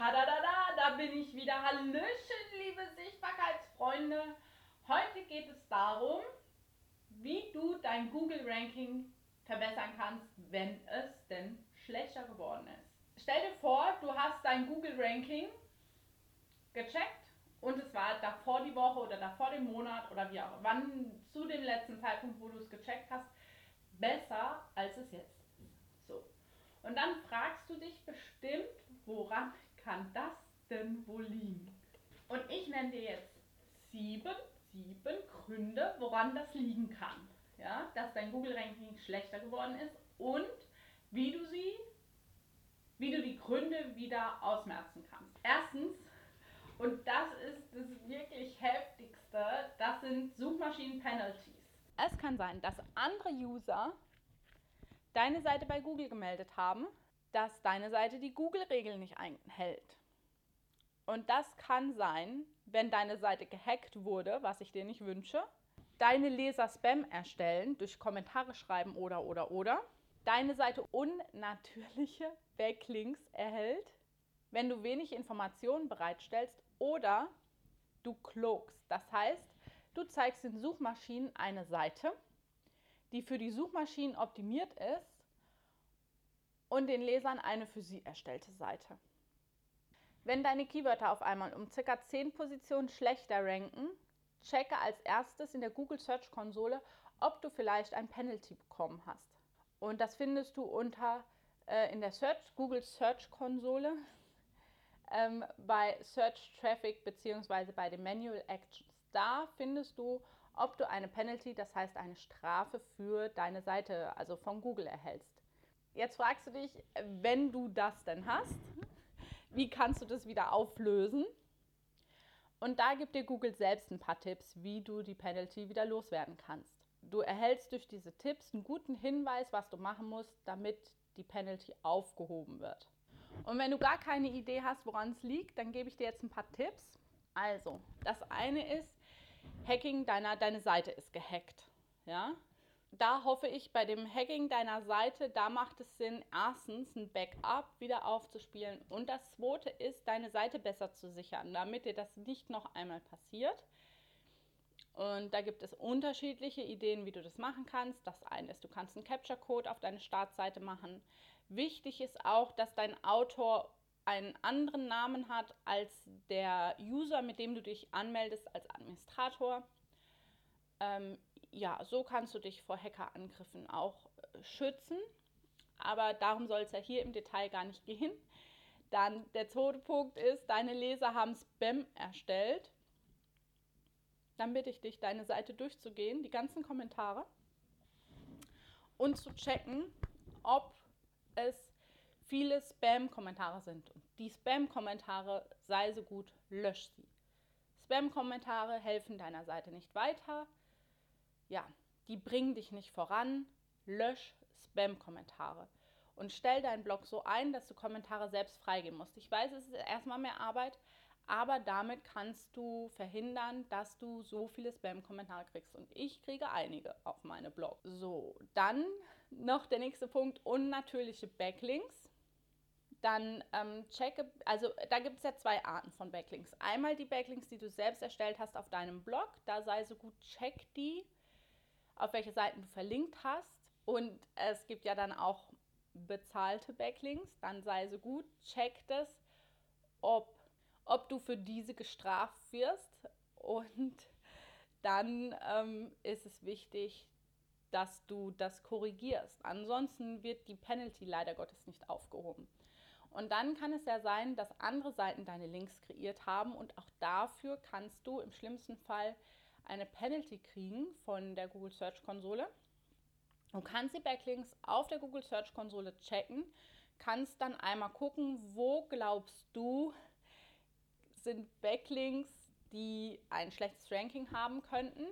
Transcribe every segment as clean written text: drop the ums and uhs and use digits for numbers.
Tadadada, da bin ich wieder. Hallöchen, liebe Sichtbarkeitsfreunde. Heute geht es darum, wie du dein Google-Ranking verbessern kannst, wenn es denn schlechter geworden ist. Stell dir vor, du hast dein Google-Ranking gecheckt und es war davor die Woche oder davor den Monat oder wie auch wann zu dem letzten Zeitpunkt, wo du es gecheckt hast, besser als es jetzt ist. So. Und dann fragst du dich bestimmt, woran kann das denn wohl liegen? Und ich nenne dir jetzt sieben Gründe, woran das liegen kann, ja, dass dein Google-Ranking schlechter geworden ist und wie du die Gründe wieder ausmerzen kannst. Erstens, und das ist das wirklich Heftigste, das sind Suchmaschinen-Penalties. Es kann sein, dass andere User deine Seite bei Google gemeldet haben, dass deine Seite die Google-Regeln nicht einhält. Und das kann sein, wenn deine Seite gehackt wurde, was ich dir nicht wünsche, deine Leser Spam erstellen, durch Kommentare schreiben oder, deine Seite unnatürliche Backlinks erhält, wenn du wenig Informationen bereitstellst oder du klogst. Das heißt, du zeigst den Suchmaschinen eine Seite, die für die Suchmaschinen optimiert ist, und den Lesern eine für sie erstellte Seite. Wenn deine Keywörter auf einmal um ca. 10 Positionen schlechter ranken, checke als erstes in der Google Search Console, ob du vielleicht ein Penalty bekommen hast. Und das findest du unter Google Search Console bei Search Traffic bzw. bei den Manual Actions. Da findest du, ob du eine Penalty, das heißt eine Strafe für deine Seite, also von Google erhältst. Jetzt fragst du dich, wenn du das denn hast, wie kannst du das wieder auflösen? Und da gibt dir Google selbst ein paar Tipps, wie du die Penalty wieder loswerden kannst. Du erhältst durch diese Tipps einen guten Hinweis, was du machen musst, damit die Penalty aufgehoben wird. Und wenn du gar keine Idee hast, woran es liegt, dann gebe ich dir jetzt ein paar Tipps. Also, das eine ist, Hacking deine Seite ist gehackt, ja? Da hoffe ich, bei dem Hacking deiner Seite, da macht es Sinn, erstens ein Backup wieder aufzuspielen und das zweite ist, deine Seite besser zu sichern, damit dir das nicht noch einmal passiert. Und da gibt es unterschiedliche Ideen, wie du das machen kannst. Das eine ist, du kannst einen Captcha-Code auf deine Startseite machen. Wichtig ist auch, dass dein Autor einen anderen Namen hat als der User, mit dem du dich anmeldest als Administrator. Ja, so kannst du dich vor Hackerangriffen auch schützen, aber darum soll es ja hier im Detail gar nicht gehen. Dann der zweite Punkt ist, deine Leser haben Spam erstellt. Dann bitte ich dich, deine Seite durchzugehen, die ganzen Kommentare und zu checken, ob es viele Spam-Kommentare sind. Und die Spam-Kommentare, sei so gut, lösch sie. Spam-Kommentare helfen deiner Seite nicht weiter. Ja, die bringen dich nicht voran, lösch Spam-Kommentare und stell deinen Blog so ein, dass du Kommentare selbst freigeben musst. Ich weiß, es ist erstmal mehr Arbeit, aber damit kannst du verhindern, dass du so viele Spam-Kommentare kriegst und ich kriege einige auf meine Blog. So, dann noch der nächste Punkt, unnatürliche Backlinks. Dann checke, also da gibt es ja zwei Arten von Backlinks. Einmal die Backlinks, die du selbst erstellt hast auf deinem Blog, da sei so gut, check die, auf welche Seiten du verlinkt hast, und es gibt ja dann auch bezahlte Backlinks, dann sei so gut, check das, ob du für diese gestraft wirst, und dann ist es wichtig, dass du das korrigierst. Ansonsten wird die Penalty leider Gottes nicht aufgehoben. Und dann kann es ja sein, dass andere Seiten deine Links kreiert haben und auch dafür kannst du im schlimmsten Fall eine Penalty kriegen von der Google Search Konsole. Du kannst die Backlinks auf der Google Search Konsole checken, kannst dann einmal gucken, wo glaubst du, sind Backlinks, die ein schlechtes Ranking haben könnten.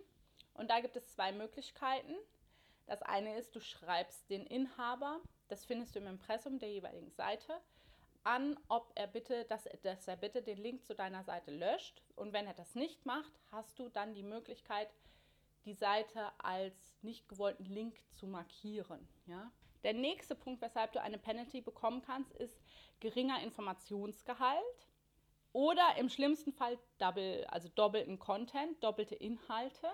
Und da gibt es zwei Möglichkeiten. Das eine ist, du schreibst den Inhaber, das findest du im Impressum der jeweiligen Seite, an, dass er bitte den Link zu deiner Seite löscht. Und wenn er das nicht macht, hast du dann die Möglichkeit, die Seite als nicht gewollten Link zu markieren. Ja? Der nächste Punkt, weshalb du eine Penalty bekommen kannst, ist geringer Informationsgehalt oder im schlimmsten Fall doppelten Content, doppelte Inhalte.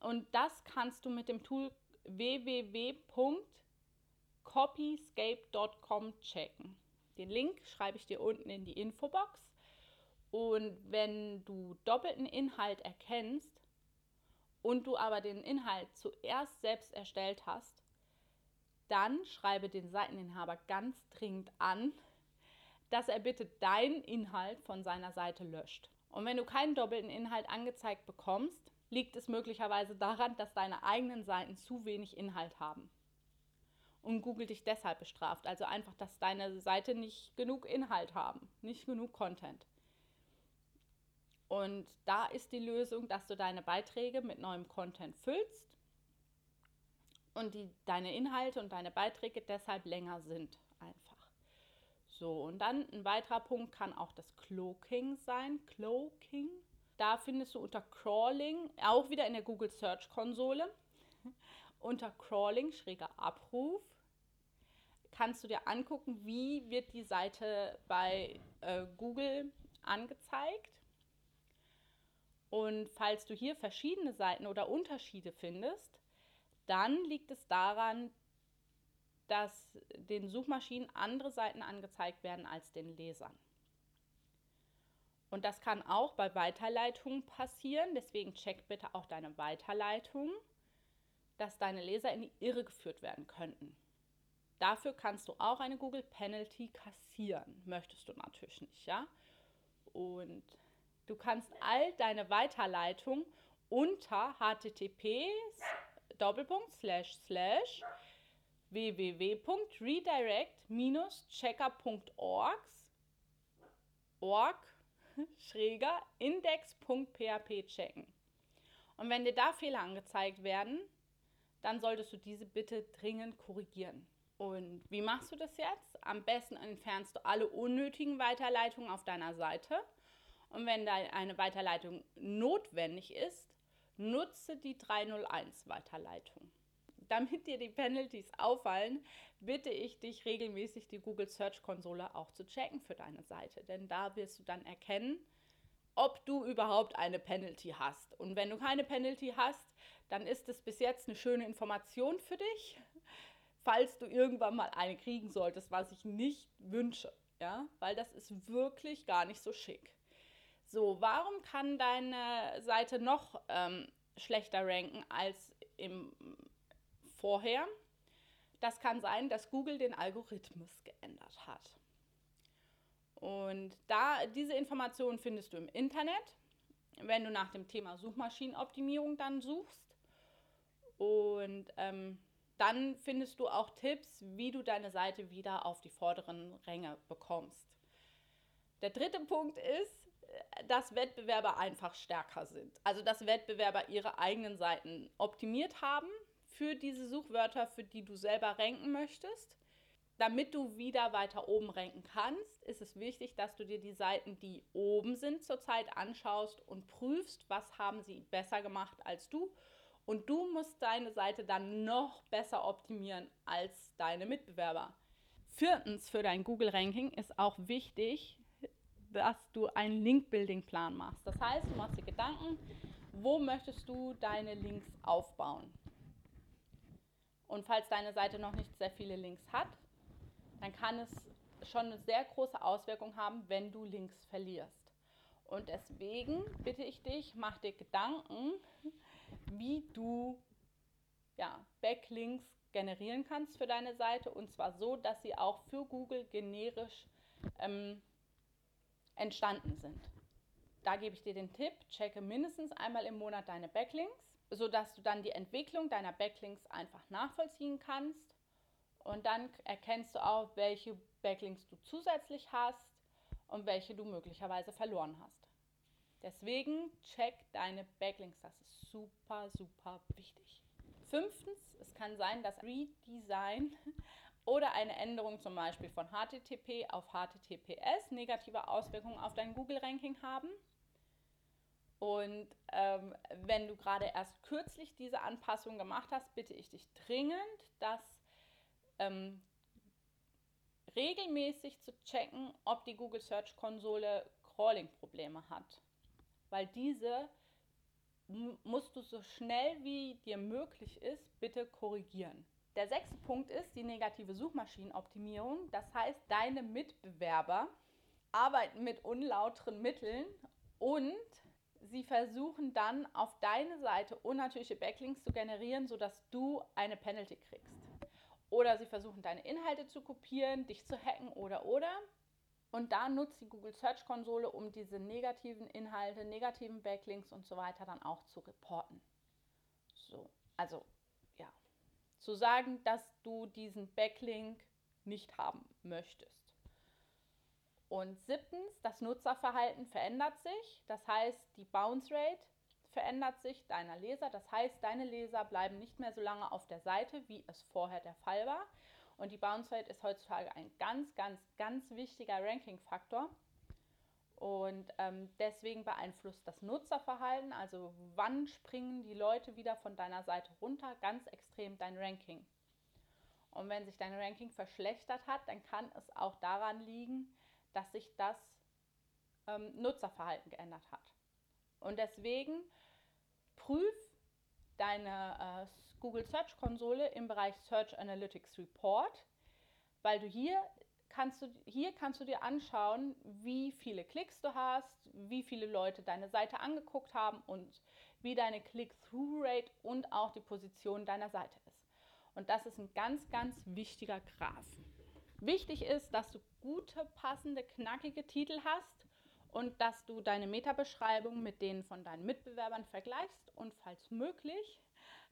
Und das kannst du mit dem Tool www.copyscape.com checken. Den Link schreibe ich dir unten in die Infobox. Und wenn du doppelten Inhalt erkennst und du aber den Inhalt zuerst selbst erstellt hast, dann schreibe den Seiteninhaber ganz dringend an, dass er bitte deinen Inhalt von seiner Seite löscht. Und wenn du keinen doppelten Inhalt angezeigt bekommst, liegt es möglicherweise daran, dass deine eigenen Seiten zu wenig Inhalt haben und Google dich deshalb bestraft. Also einfach, dass deine Seite nicht genug Inhalt haben, nicht genug Content. Und da ist die Lösung, dass du deine Beiträge mit neuem Content füllst und deine Inhalte und deine Beiträge deshalb länger sind einfach. So, und dann ein weiterer Punkt kann auch das Cloaking sein. Cloaking, da findest du unter Crawling, auch wieder in der Google Search Konsole, unter Crawling, schräger Abruf, kannst du dir angucken, wie wird die Seite bei Google angezeigt. Und falls du hier verschiedene Seiten oder Unterschiede findest, dann liegt es daran, dass den Suchmaschinen andere Seiten angezeigt werden als den Lesern. Und das kann auch bei Weiterleitungen passieren, deswegen check bitte auch deine Weiterleitung, dass deine Leser in die Irre geführt werden könnten. Dafür kannst du auch eine Google Penalty kassieren, möchtest du natürlich nicht, ja? Und du kannst all deine Weiterleitung unter https://www.redirect-checker.org/index.php checken. Und wenn dir da Fehler angezeigt werden, dann solltest du diese bitte dringend korrigieren. Und wie machst du das jetzt? Am besten entfernst du alle unnötigen Weiterleitungen auf deiner Seite. Und wenn da eine Weiterleitung notwendig ist, nutze die 301-Weiterleitung. Damit dir die Penalties auffallen, bitte ich dich regelmäßig, die Google Search Console auch zu checken für deine Seite. Denn da wirst du dann erkennen, ob du überhaupt eine Penalty hast. Und wenn du keine Penalty hast, dann ist es bis jetzt eine schöne Information für dich, falls du irgendwann mal eine kriegen solltest, was ich nicht wünsche. Ja? Weil das ist wirklich gar nicht so schick. So, warum kann deine Seite noch schlechter ranken als vorher? Das kann sein, dass Google den Algorithmus geändert hat. Und diese Informationen findest du im Internet, wenn du nach dem Thema Suchmaschinenoptimierung dann suchst. Und dann findest du auch Tipps, wie du deine Seite wieder auf die vorderen Ränge bekommst. Der dritte Punkt ist, dass Wettbewerber einfach stärker sind. Also, dass Wettbewerber ihre eigenen Seiten optimiert haben für diese Suchwörter, für die du selber ranken möchtest. Damit du wieder weiter oben ranken kannst, ist es wichtig, dass du dir die Seiten, die oben sind, zurzeit anschaust und prüfst, was haben sie besser gemacht als du. Und du musst deine Seite dann noch besser optimieren als deine Mitbewerber. Viertens, für dein Google-Ranking ist auch wichtig, dass du einen Link-Building-Plan machst. Das heißt, du machst dir Gedanken, wo möchtest du deine Links aufbauen? Und falls deine Seite noch nicht sehr viele Links hat, dann kann es schon eine sehr große Auswirkung haben, wenn du Links verlierst. Und deswegen bitte ich dich, mach dir Gedanken, wie du Backlinks generieren kannst für deine Seite, und zwar so, dass sie auch für Google generisch entstanden sind. Da gebe ich dir den Tipp, checke mindestens einmal im Monat deine Backlinks, sodass du dann die Entwicklung deiner Backlinks einfach nachvollziehen kannst. Und dann erkennst du auch, welche Backlinks du zusätzlich hast und welche du möglicherweise verloren hast. Deswegen check deine Backlinks, das ist super, super wichtig. Fünftens, es kann sein, dass Redesign oder eine Änderung zum Beispiel von HTTP auf HTTPS negative Auswirkungen auf dein Google-Ranking haben. Und wenn du gerade erst kürzlich diese Anpassung gemacht hast, bitte ich dich dringend, das regelmäßig zu checken, ob die Google Search Console Crawling-Probleme hat. Weil diese musst du so schnell wie dir möglich ist, bitte korrigieren. Der 6. Punkt ist die negative Suchmaschinenoptimierung. Das heißt, deine Mitbewerber arbeiten mit unlauteren Mitteln und sie versuchen dann auf deine Seite unnatürliche Backlinks zu generieren, sodass du eine Penalty kriegst. Oder sie versuchen deine Inhalte zu kopieren, dich zu hacken oder. Und da nutzt die Google Search Console, um diese negativen Inhalte, negativen Backlinks und so weiter dann auch zu reporten. So, also ja, zu sagen, dass du diesen Backlink nicht haben möchtest. Und 7. Das Nutzerverhalten verändert sich. Das heißt, die Bounce Rate verändert sich deiner Leser. Das heißt, deine Leser bleiben nicht mehr so lange auf der Seite, wie es vorher der Fall war. Und die Bounce Rate ist heutzutage ein ganz, ganz, ganz wichtiger Ranking-Faktor. Und deswegen beeinflusst das Nutzerverhalten, also wann springen die Leute wieder von deiner Seite runter, ganz extrem dein Ranking. Und wenn sich dein Ranking verschlechtert hat, dann kann es auch daran liegen, dass sich das Nutzerverhalten geändert hat. Und deswegen prüf deine Google Search Console im Bereich Search Analytics Report, weil du hier kannst du dir anschauen, wie viele Klicks du hast, wie viele Leute deine Seite angeguckt haben und wie deine Click-Through-Rate und auch die Position deiner Seite ist. Und das ist ein ganz, ganz wichtiger Graph. Wichtig ist, dass du gute, passende, knackige Titel hast und dass du deine Meta-Beschreibung mit denen von deinen Mitbewerbern vergleichst und falls möglich,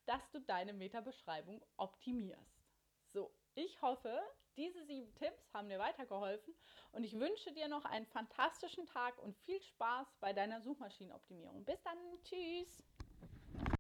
dass du deine Meta-Beschreibung optimierst. So, ich hoffe, diese 7 Tipps haben dir weitergeholfen und ich wünsche dir noch einen fantastischen Tag und viel Spaß bei deiner Suchmaschinenoptimierung. Bis dann, tschüss!